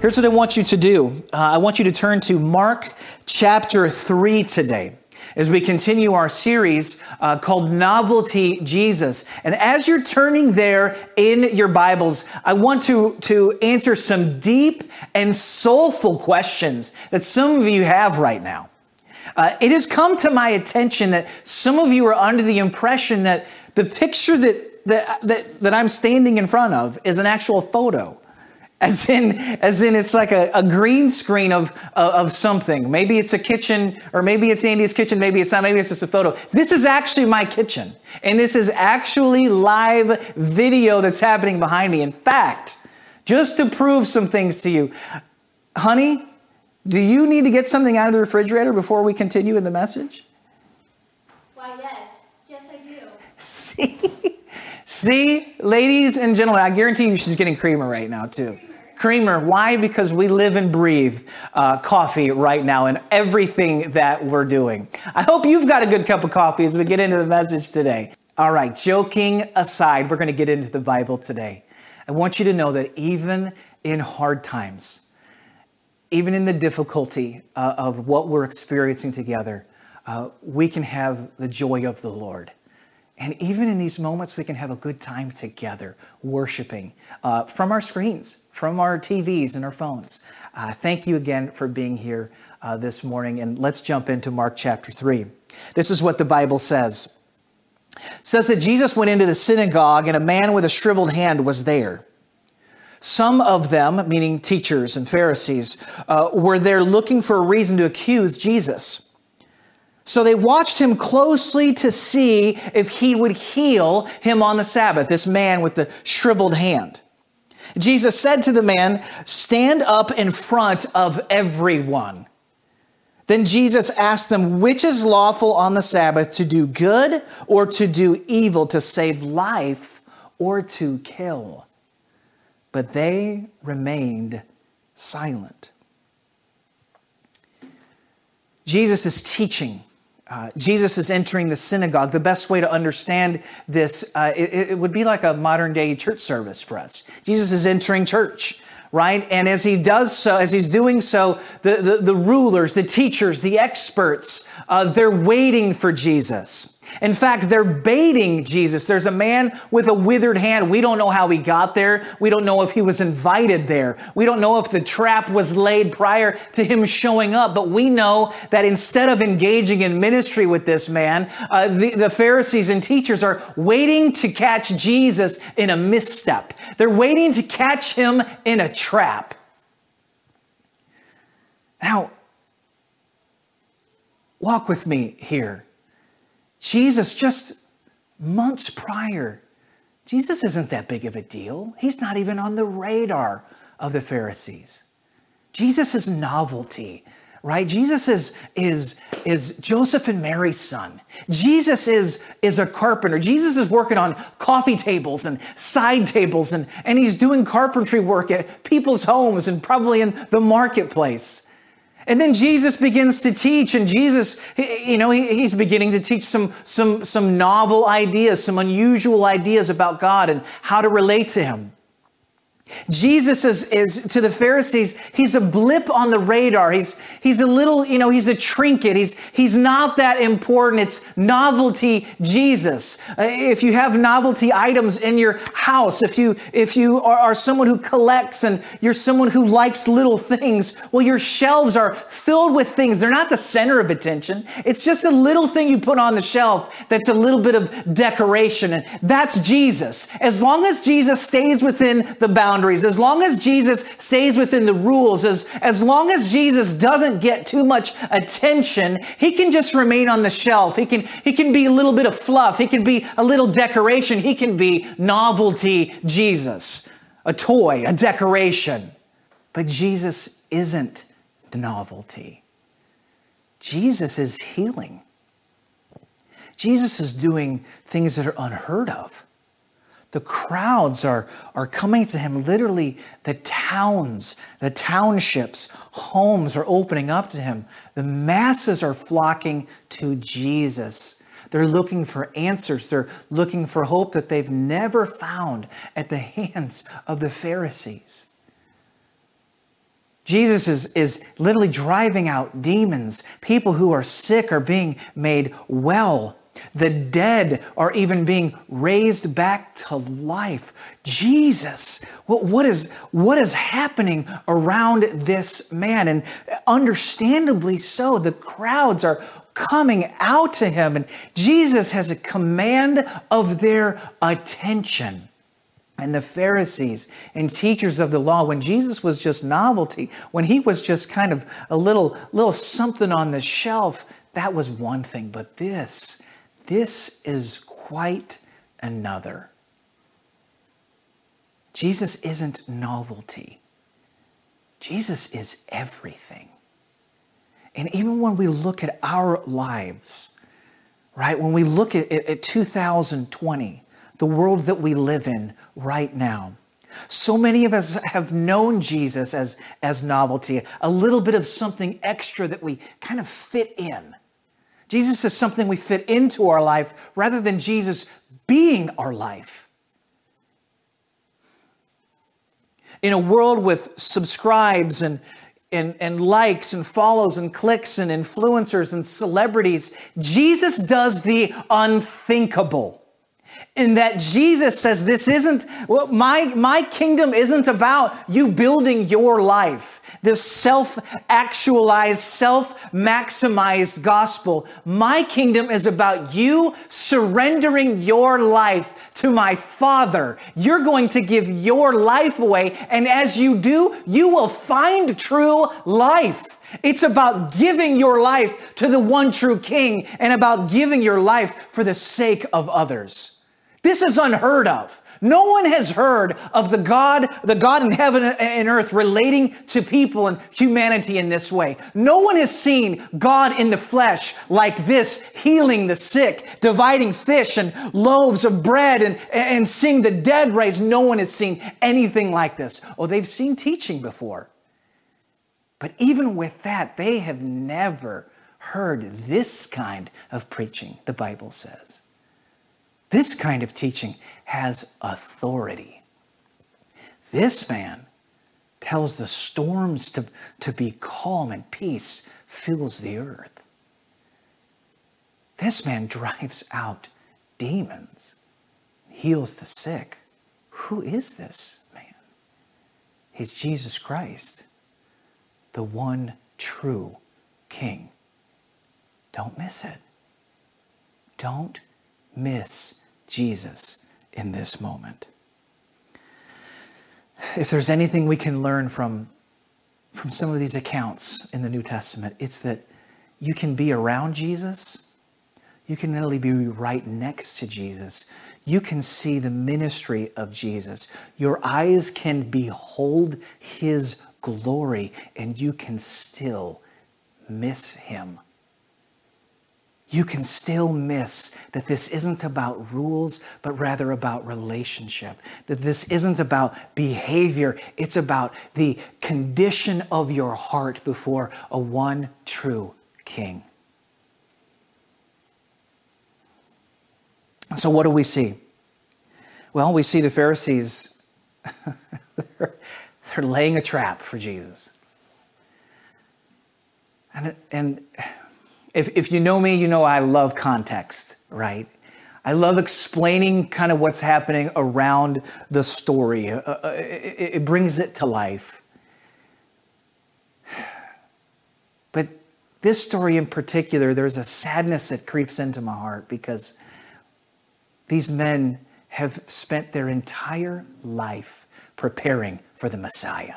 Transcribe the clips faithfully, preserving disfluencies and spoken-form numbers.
Here's what I want you to do. Uh, I want you to turn to Mark chapter three today as we continue our series uh, called Novelty Jesus. And as you're turning there in your Bibles, I want to, to answer some deep and soulful questions that some of you have right now. Uh, it has come to my attention that some of you are under the impression that the picture that, that, that, that I'm standing in front of is an actual photo. As in, as in, it's like a, a green screen of, of of something. Maybe it's a kitchen, or maybe it's Andy's kitchen. Maybe it's not. Maybe it's just a photo. This is actually my kitchen, and this is actually live video that's happening behind me. In fact, just to prove some things to you, honey, do you need to get something out of the refrigerator before we continue in the message? Why, yes, yes, I do. See, see, ladies and gentlemen, I guarantee you, she's getting creamer right now too. Creamer. Why? Because we live and breathe uh, coffee right now in everything that we're doing. I hope you've got a good cup of coffee as we get into the message today. All right, joking aside, we're going to get into the Bible today. I want you to know that even in hard times, even in the difficulty uh, of what we're experiencing together, uh, we can have the joy of the Lord. And even in these moments, we can have a good time together, worshiping uh, from our screens, from our T Vs and our phones. Uh, thank you again for being here uh, this morning. And let's jump into Mark chapter three. This is what the Bible says. It says that Jesus went into the synagogue and a man with a shriveled hand was there. Some of them, meaning teachers and Pharisees, uh, were there looking for a reason to accuse Jesus. So they watched him closely to see if he would heal him on the Sabbath, this man with the shriveled hand. Jesus said to the man, "Stand up in front of everyone." Then Jesus asked them, "Which is lawful on the Sabbath, to do good or to do evil, to save life or to kill?" But they remained silent. Jesus is teaching. Uh, Jesus is entering the synagogue. The best way to understand this, uh, it, it would be like a modern day church service for us. Jesus is entering church, right? And as he does so, as he's doing so, the, the, the rulers, the teachers, the experts, uh, they're waiting for Jesus. In fact, they're baiting Jesus. There's a man with a withered hand. We don't know how he got there. We don't know if he was invited there. We don't know if the trap was laid prior to him showing up. But we know that instead of engaging in ministry with this man, uh, the, the Pharisees and teachers are waiting to catch Jesus in a misstep. They're waiting to catch him in a trap. Now, walk with me here. Jesus, just months prior, Jesus isn't that big of a deal. He's not even on the radar of the Pharisees. Jesus is novelty, right? Jesus is, is, is Joseph and Mary's son. Jesus is, is a carpenter. Jesus is working on coffee tables and side tables, and, and he's doing carpentry work at people's homes and probably in the marketplace. And then Jesus begins to teach, and Jesus, you know, he, he's beginning to teach some, some, some novel ideas, some unusual ideas about God and how to relate to him. Jesus is, is to the Pharisees, he's a blip on the radar. He's, he's a little, you know, he's a trinket. He's, he's not that important. It's novelty Jesus. Uh, if you have novelty items in your house, if you, if you are, are someone who collects and you're someone who likes little things, well, your shelves are filled with things. They're not the center of attention. It's just a little thing you put on the shelf that's a little bit of decoration. And that's Jesus. As long as Jesus stays within the boundaries, as long as Jesus stays within the rules, as, as long as Jesus doesn't get too much attention, he can just remain on the shelf. He can, he can be a little bit of fluff. He can be a little decoration. He can be novelty Jesus, a toy, a decoration. But Jesus isn't the novelty. Jesus is healing. Jesus is doing things that are unheard of. The crowds are, are coming to him. Literally, the towns, the townships, homes are opening up to him. The masses are flocking to Jesus. They're looking for answers. They're looking for hope that they've never found at the hands of the Pharisees. Jesus is, is literally driving out demons. People who are sick are being made well. The dead are even being raised back to life. Jesus, what, what is, what is happening around this man? And understandably so, the crowds are coming out to him, and Jesus has a command of their attention. And the Pharisees and teachers of the law, when Jesus was just novelty, when he was just kind of a little, little something on the shelf, that was one thing. But this, this is quite another. Jesus isn't novelty. Jesus is everything. And even when we look at our lives, right, when we look at, at two thousand twenty, the world that we live in right now. So many of us have known Jesus as, as novelty, a little bit of something extra that we kind of fit in. Jesus is something we fit into our life rather than Jesus being our life. In a world with subscribes and And, and likes and follows and clicks and influencers and celebrities, Jesus does the unthinkable. In that Jesus says, this isn't, well, my, my kingdom isn't about you building your life, this self-actualized, self-maximized gospel. My kingdom is about you surrendering your life to my Father. You're going to give your life away, and as you do, you will find true life. It's about giving your life to the one true King and about giving your life for the sake of others. This is unheard of. No one has heard of the God, the God in heaven and earth relating to people and humanity in this way. No one has seen God in the flesh like this, healing the sick, dividing fish and loaves of bread and, and seeing the dead raised. No one has seen anything like this. Oh, they've seen teaching before. But even with that, they have never heard this kind of preaching, the Bible says. This kind of teaching has authority. This man tells the storms to, to be calm, and peace fills the earth. This man drives out demons, heals the sick. Who is this man? He's Jesus Christ, the one true King. Don't miss it. Don't miss Jesus in this moment. If there's anything we can learn from, from some of these accounts in the New Testament, it's that you can be around Jesus. You can literally be right next to Jesus. You can see the ministry of Jesus. Your eyes can behold his glory, and you can still miss him. You can still miss that this isn't about rules, but rather about relationship. That this isn't about behavior. It's about the condition of your heart before a one true King. So what do we see? Well, we see the Pharisees. They're laying a trap for Jesus. And, and if, if you know me, you know I love context, right? I love explaining kind of what's happening around the story. Uh, it, it brings it to life. But this story in particular, there's a sadness that creeps into my heart because these men have spent their entire life preparing for the Messiah.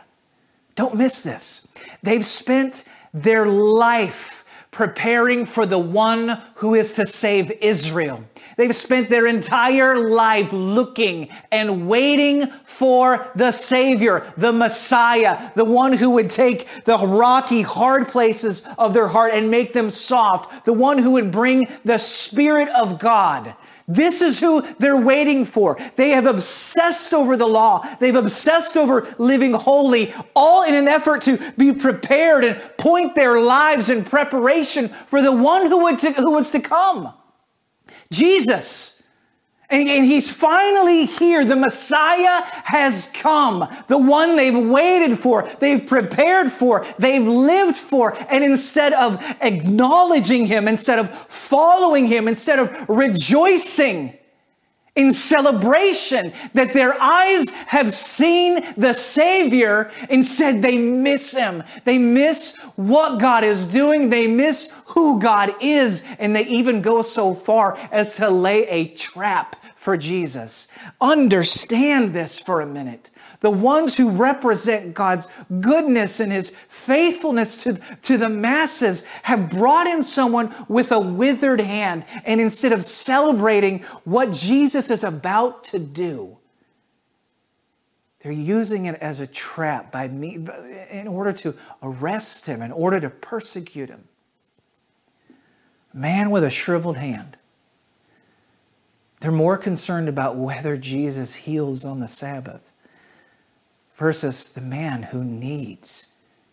Don't miss this. They've spent their life preparing for the one who is to save Israel. They've spent their entire life looking and waiting for the Savior, the Messiah, the one who would take the rocky, hard places of their heart and make them soft, the one who would bring the Spirit of God. This is who they're waiting for. They have obsessed over the law. They've obsessed over living holy, all in an effort to be prepared and point their lives in preparation for the one who, would to, who was to come, Jesus. And, and he's finally here. The Messiah has come. The one they've waited for, they've prepared for, they've lived for. And instead of acknowledging him, instead of following him, instead of rejoicing in celebration that their eyes have seen the Savior, instead they miss him. They miss what God is doing. They miss who God is. And they even go so far as to lay a trap for Jesus. Understand this for a minute. The ones who represent God's goodness and his faithfulness to, to the masses have brought in someone with a withered hand. And instead of celebrating what Jesus is about to do, they're using it as a trap by me, in order to arrest him, in order to persecute him. A man with a shriveled hand. They're more concerned about whether Jesus heals on the Sabbath versus the man who needs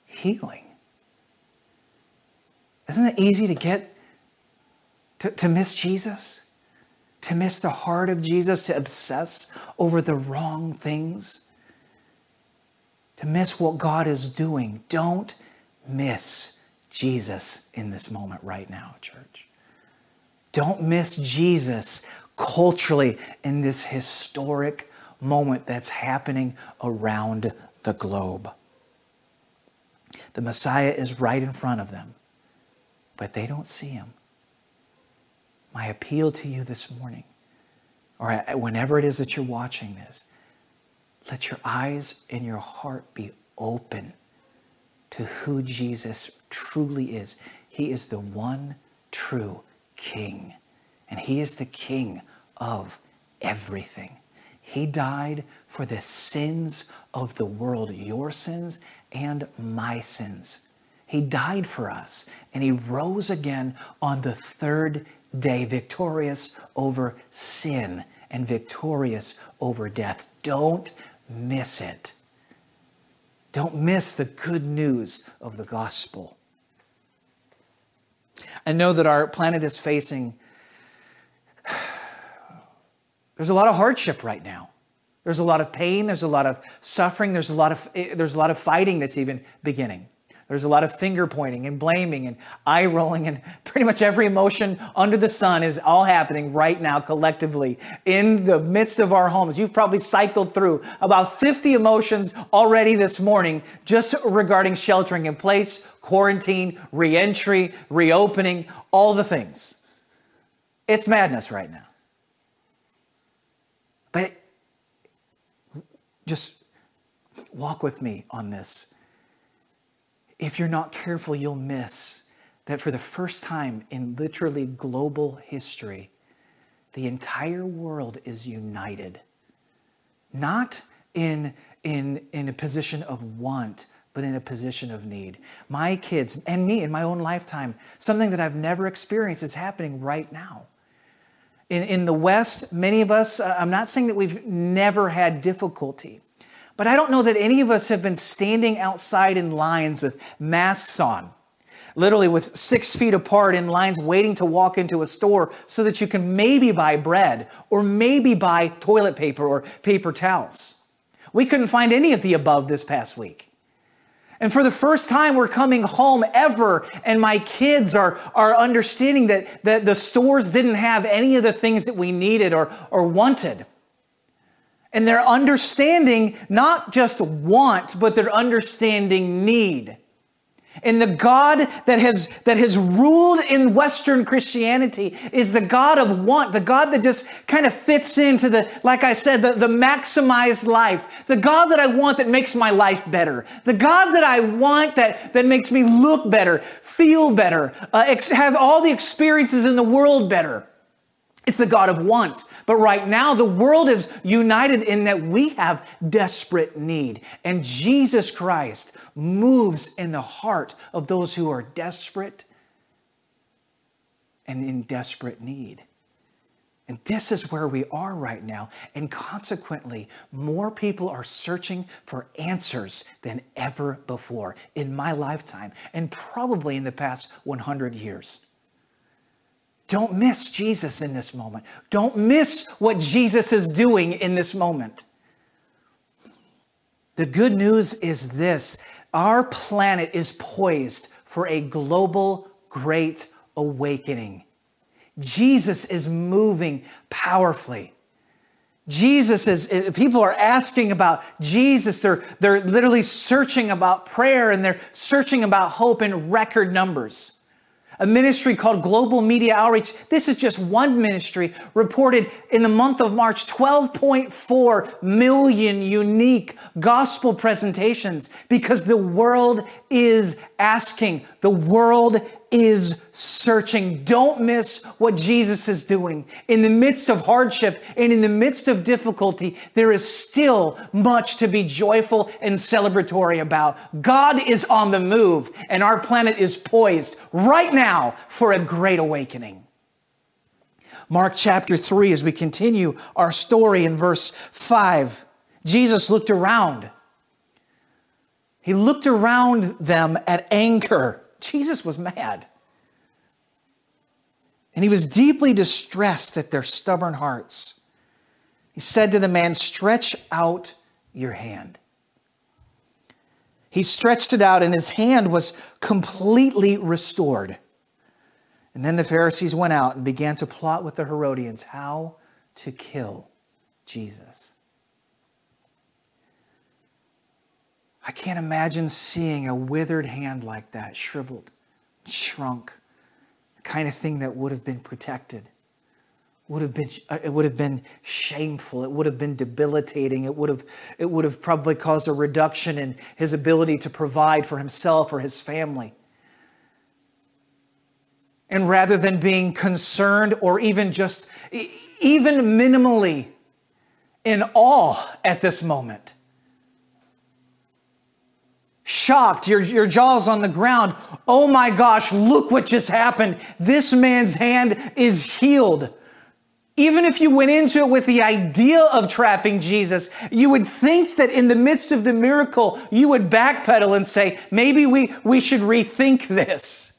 healing. Isn't it easy to get, to, to miss Jesus? To miss the heart of Jesus, to obsess over the wrong things? To miss what God is doing? Don't miss Jesus in this moment right now, church. Don't miss Jesus culturally in this historic moment that's happening around the globe. The Messiah is right in front of them, but they don't see him. My appeal to you this morning, or whenever it is that you're watching this, let your eyes and your heart be open to who Jesus truly is. He is the one true King, and he is the King of everything. He died for the sins of the world, your sins and my sins. He died for us, and he rose again on the third day, victorious over sin and victorious over death. Don't miss it. Don't miss the good news of the gospel. I know that our planet is facing There's a lot of hardship right now. There's a lot of pain. There's a lot of suffering. There's a lot of, there's a lot of fighting that's even beginning. There's a lot of finger pointing and blaming and eye rolling, and pretty much every emotion under the sun is all happening right now collectively in the midst of our homes. You've probably cycled through about fifty emotions already this morning just regarding sheltering in place, quarantine, reentry, reopening, all the things. It's madness right now. But just walk with me on this. If you're not careful, you'll miss that for the first time in literally global history, the entire world is united. Not in, in, in a position of want, but in a position of need. My kids and me in my own lifetime, something that I've never experienced is happening right now. In, in the West, many of us, I'm not saying that we've never had difficulty, but I don't know that any of us have been standing outside in lines with masks on, literally with six feet apart in lines waiting to walk into a store so that you can maybe buy bread or maybe buy toilet paper or paper towels. We couldn't find any of the above this past week. And for the first time, we're coming home ever, and my kids are, are understanding that, that the stores didn't have any of the things that we needed or, or wanted. And they're understanding not just want, but they're understanding need. And the God that has, that has ruled in Western Christianity is the God of want, the God that just kind of fits into the, like I said, the, the maximized life, the God that I want that makes my life better, the God that I want that, that makes me look better, feel better, uh, ex- have all the experiences in the world better. It's the God of want. But right now, the world is united in that we have desperate need. And Jesus Christ moves in the heart of those who are desperate and in desperate need. And this is where we are right now. And consequently, more people are searching for answers than ever before in my lifetime, and probably in the past one hundred years. Don't miss Jesus in this moment. Don't miss what Jesus is doing in this moment. The good news is this. Our planet is poised for a global great awakening. Jesus is moving powerfully. Jesus is, people are asking about Jesus. They're, they're literally searching about prayer, and they're searching about hope in record numbers. A ministry called Global Media Outreach, this is just one ministry, reported in the month of March, twelve point four million unique gospel presentations, because the world is asking, the world is searching. Don't miss what Jesus is doing. In the midst of hardship and in the midst of difficulty, there is still much to be joyful and celebratory about. God is on the move, and our planet is poised right now for a great awakening. Mark chapter three, as we continue our story in verse five, Jesus looked around. He looked around them at anger. Jesus was mad. And he was deeply distressed at their stubborn hearts. He said to the man, "Stretch out your hand." He stretched it out, and his hand was completely restored. And then the Pharisees went out and began to plot with the Herodians how to kill Jesus. I can't imagine seeing a withered hand like that, shriveled, shrunk, the kind of thing that would have been protected. Would have been, it would have been shameful. It would have been debilitating. It would have, it would have probably caused a reduction in his ability to provide for himself or his family. And rather than being concerned or even just, even minimally in awe at this moment, shocked, your, your jaw's on the ground. Oh my gosh, look what just happened. This man's hand is healed. Even if you went into it with the idea of trapping Jesus, you would think that in the midst of the miracle, you would backpedal and say, maybe we, we should rethink this.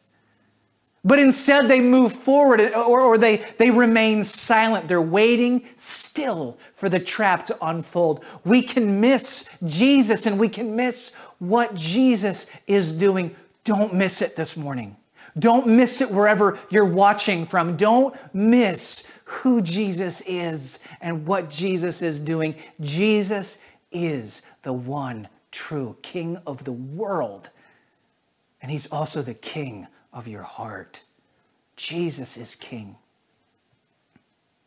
But instead they move forward, or, or they, they remain silent. They're waiting still for the trap to unfold. We can miss Jesus, and we can miss what Jesus is doing. Don't miss it this morning. Don't miss it wherever you're watching from. Don't miss who Jesus is and what Jesus is doing. Jesus is the one true King of the world. And he's also the King of your heart. Jesus is King.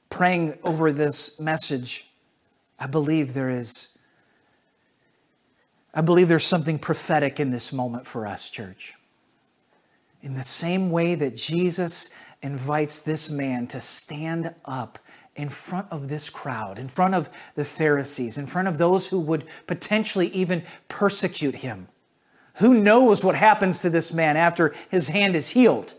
Praying over this message, I believe there is, I believe there's something prophetic in this moment for us, church. In the same way that Jesus invites this man to stand up in front of this crowd, in front of the Pharisees, in front of those who would potentially even persecute him. Who knows what happens to this man after his hand is healed?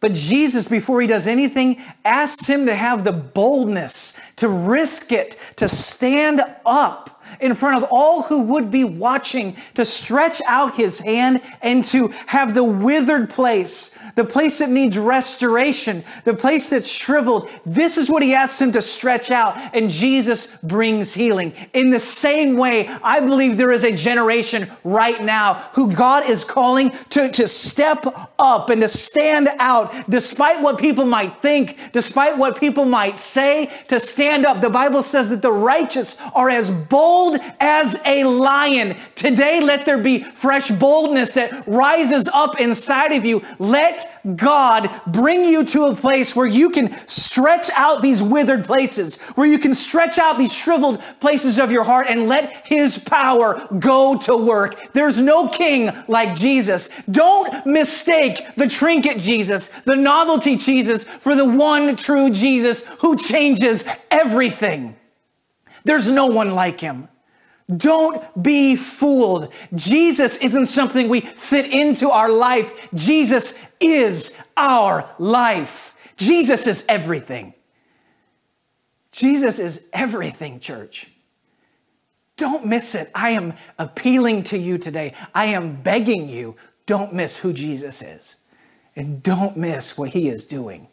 But Jesus, before he does anything, asks him to have the boldness, to risk it, to stand up in front of all who would be watching, to stretch out his hand and to have the withered place, the place that needs restoration, the place that's shriveled. This is what he asks him to stretch out, and Jesus brings healing. In the same way, I believe there is a generation right now who God is calling to, to step up and to stand out, despite what people might think, despite what people might say, to stand up. The Bible says that the righteous are as bold as a lion. Today, let there be fresh boldness that rises up inside of you. Let God bring you to a place where you can stretch out these withered places, where you can stretch out these shriveled places of your heart, and let his power go to work. There's no king like Jesus. Don't mistake the trinket Jesus, the novelty Jesus, for the one true Jesus who changes everything. There's no one like him. Don't be fooled. Jesus isn't something we fit into our life. Jesus is our life. Jesus is everything. Jesus is everything, church. Don't miss it. I am appealing to you today. I am begging you, don't miss who Jesus is, and don't miss what he is doing.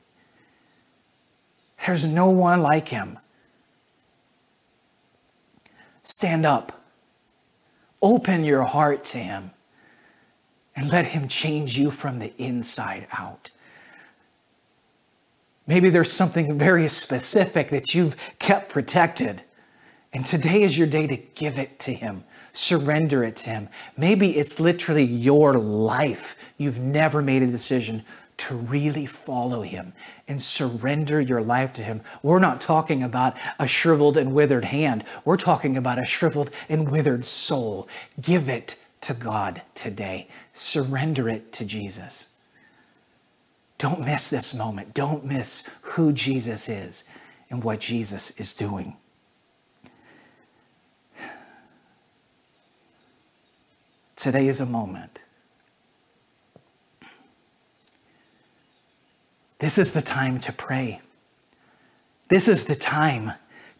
There's no one like him. Stand up. Open your heart to him and let him change you from the inside out. Maybe there's something very specific that you've kept protected, and today is your day to give it to him. Surrender it to him. Maybe it's literally your life. You've never made a decision to really follow him and surrender your life to him. We're not talking about a shriveled and withered hand. We're talking about a shriveled and withered soul. Give it to God today. Surrender it to Jesus. Don't miss this moment. Don't miss who Jesus is and what Jesus is doing. Today is a moment. This is the time to pray. This is the time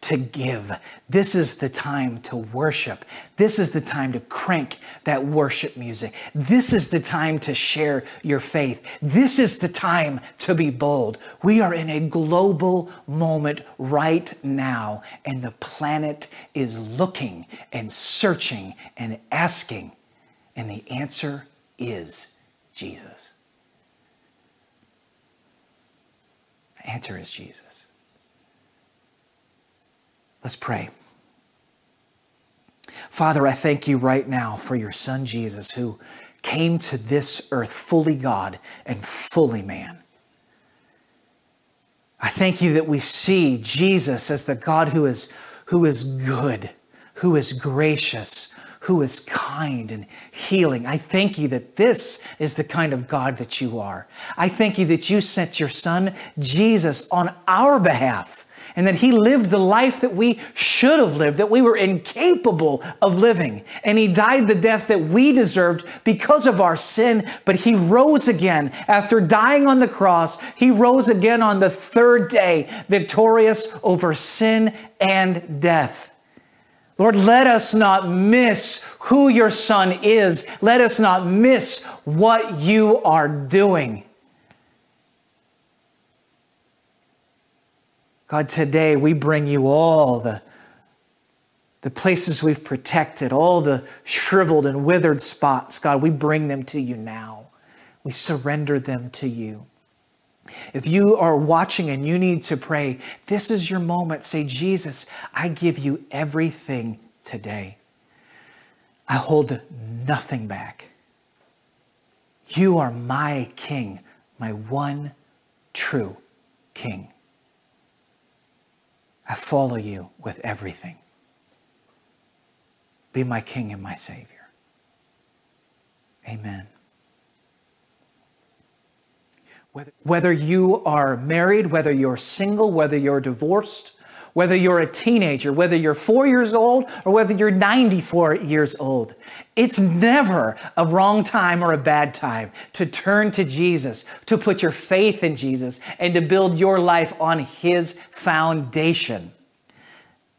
to give. This is the time to worship. This is the time to crank that worship music. This is the time to share your faith. This is the time to be bold. We are in a global moment right now, and the planet is looking and searching and asking, and the answer is Jesus. Answer is Jesus. Let's pray. Father, I thank you right now for your son Jesus, who came to this earth fully God and fully man. I thank you that we see Jesus as the God who is, who is good, who is gracious, who is kind and healing. I thank you that this is the kind of God that you are. I thank you that you sent your son, Jesus, on our behalf, and that he lived the life that we should have lived, that we were incapable of living. And he died the death that we deserved because of our sin, but he rose again. After dying on the cross, he rose again on the third day, victorious over sin and death. Lord, let us not miss who your son is. Let us not miss what you are doing. God, today we bring you all the, the places we've protected, all the shriveled and withered spots. God, we bring them to you now. We surrender them to you. If you are watching and you need to pray, this is your moment. Say, Jesus, I give you everything today. I hold nothing back. You are my King, my one true King. I follow you with everything. Be my King and my Savior. Amen. Whether you are married, whether you're single, whether you're divorced, whether you're a teenager, whether you're four years old, or whether you're ninety-four years old, it's never a wrong time or a bad time to turn to Jesus, to put your faith in Jesus, and to build your life on his foundation.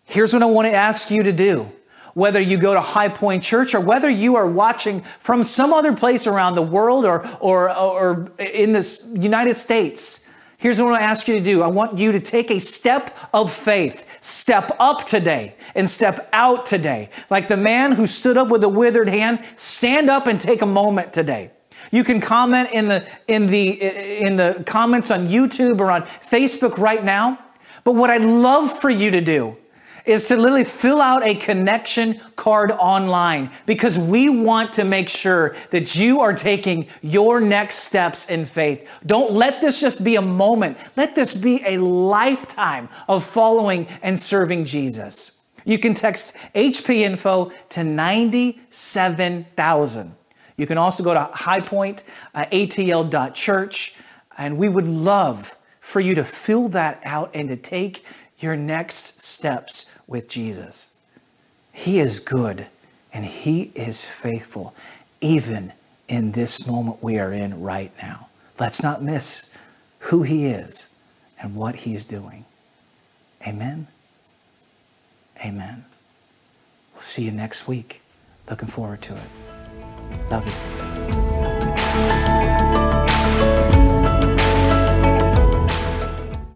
Here's what I want to ask you to do. Whether you go to High Point Church or whether you are watching from some other place around the world or, or, or in the United States, here's what I ask you to do. I want you to take a step of faith. Step up today and step out today. Like the man who stood up with a withered hand, stand up and take a moment today. You can comment in the, in the, in the comments on YouTube or on Facebook right now. But what I'd love for you to do is to literally fill out a connection card online, because we want to make sure that you are taking your next steps in faith. Don't let this just be a moment. Let this be a lifetime of following and serving Jesus. You can text H P info to ninety-seven thousand. You can also go to high point A T L dot church, and we would love for you to fill that out and to take your next steps with Jesus. He is good and he is faithful, even in this moment we are in right now. Let's not miss who he is and what he's doing. Amen. Amen. We'll see you next week. Looking forward to it. Love you.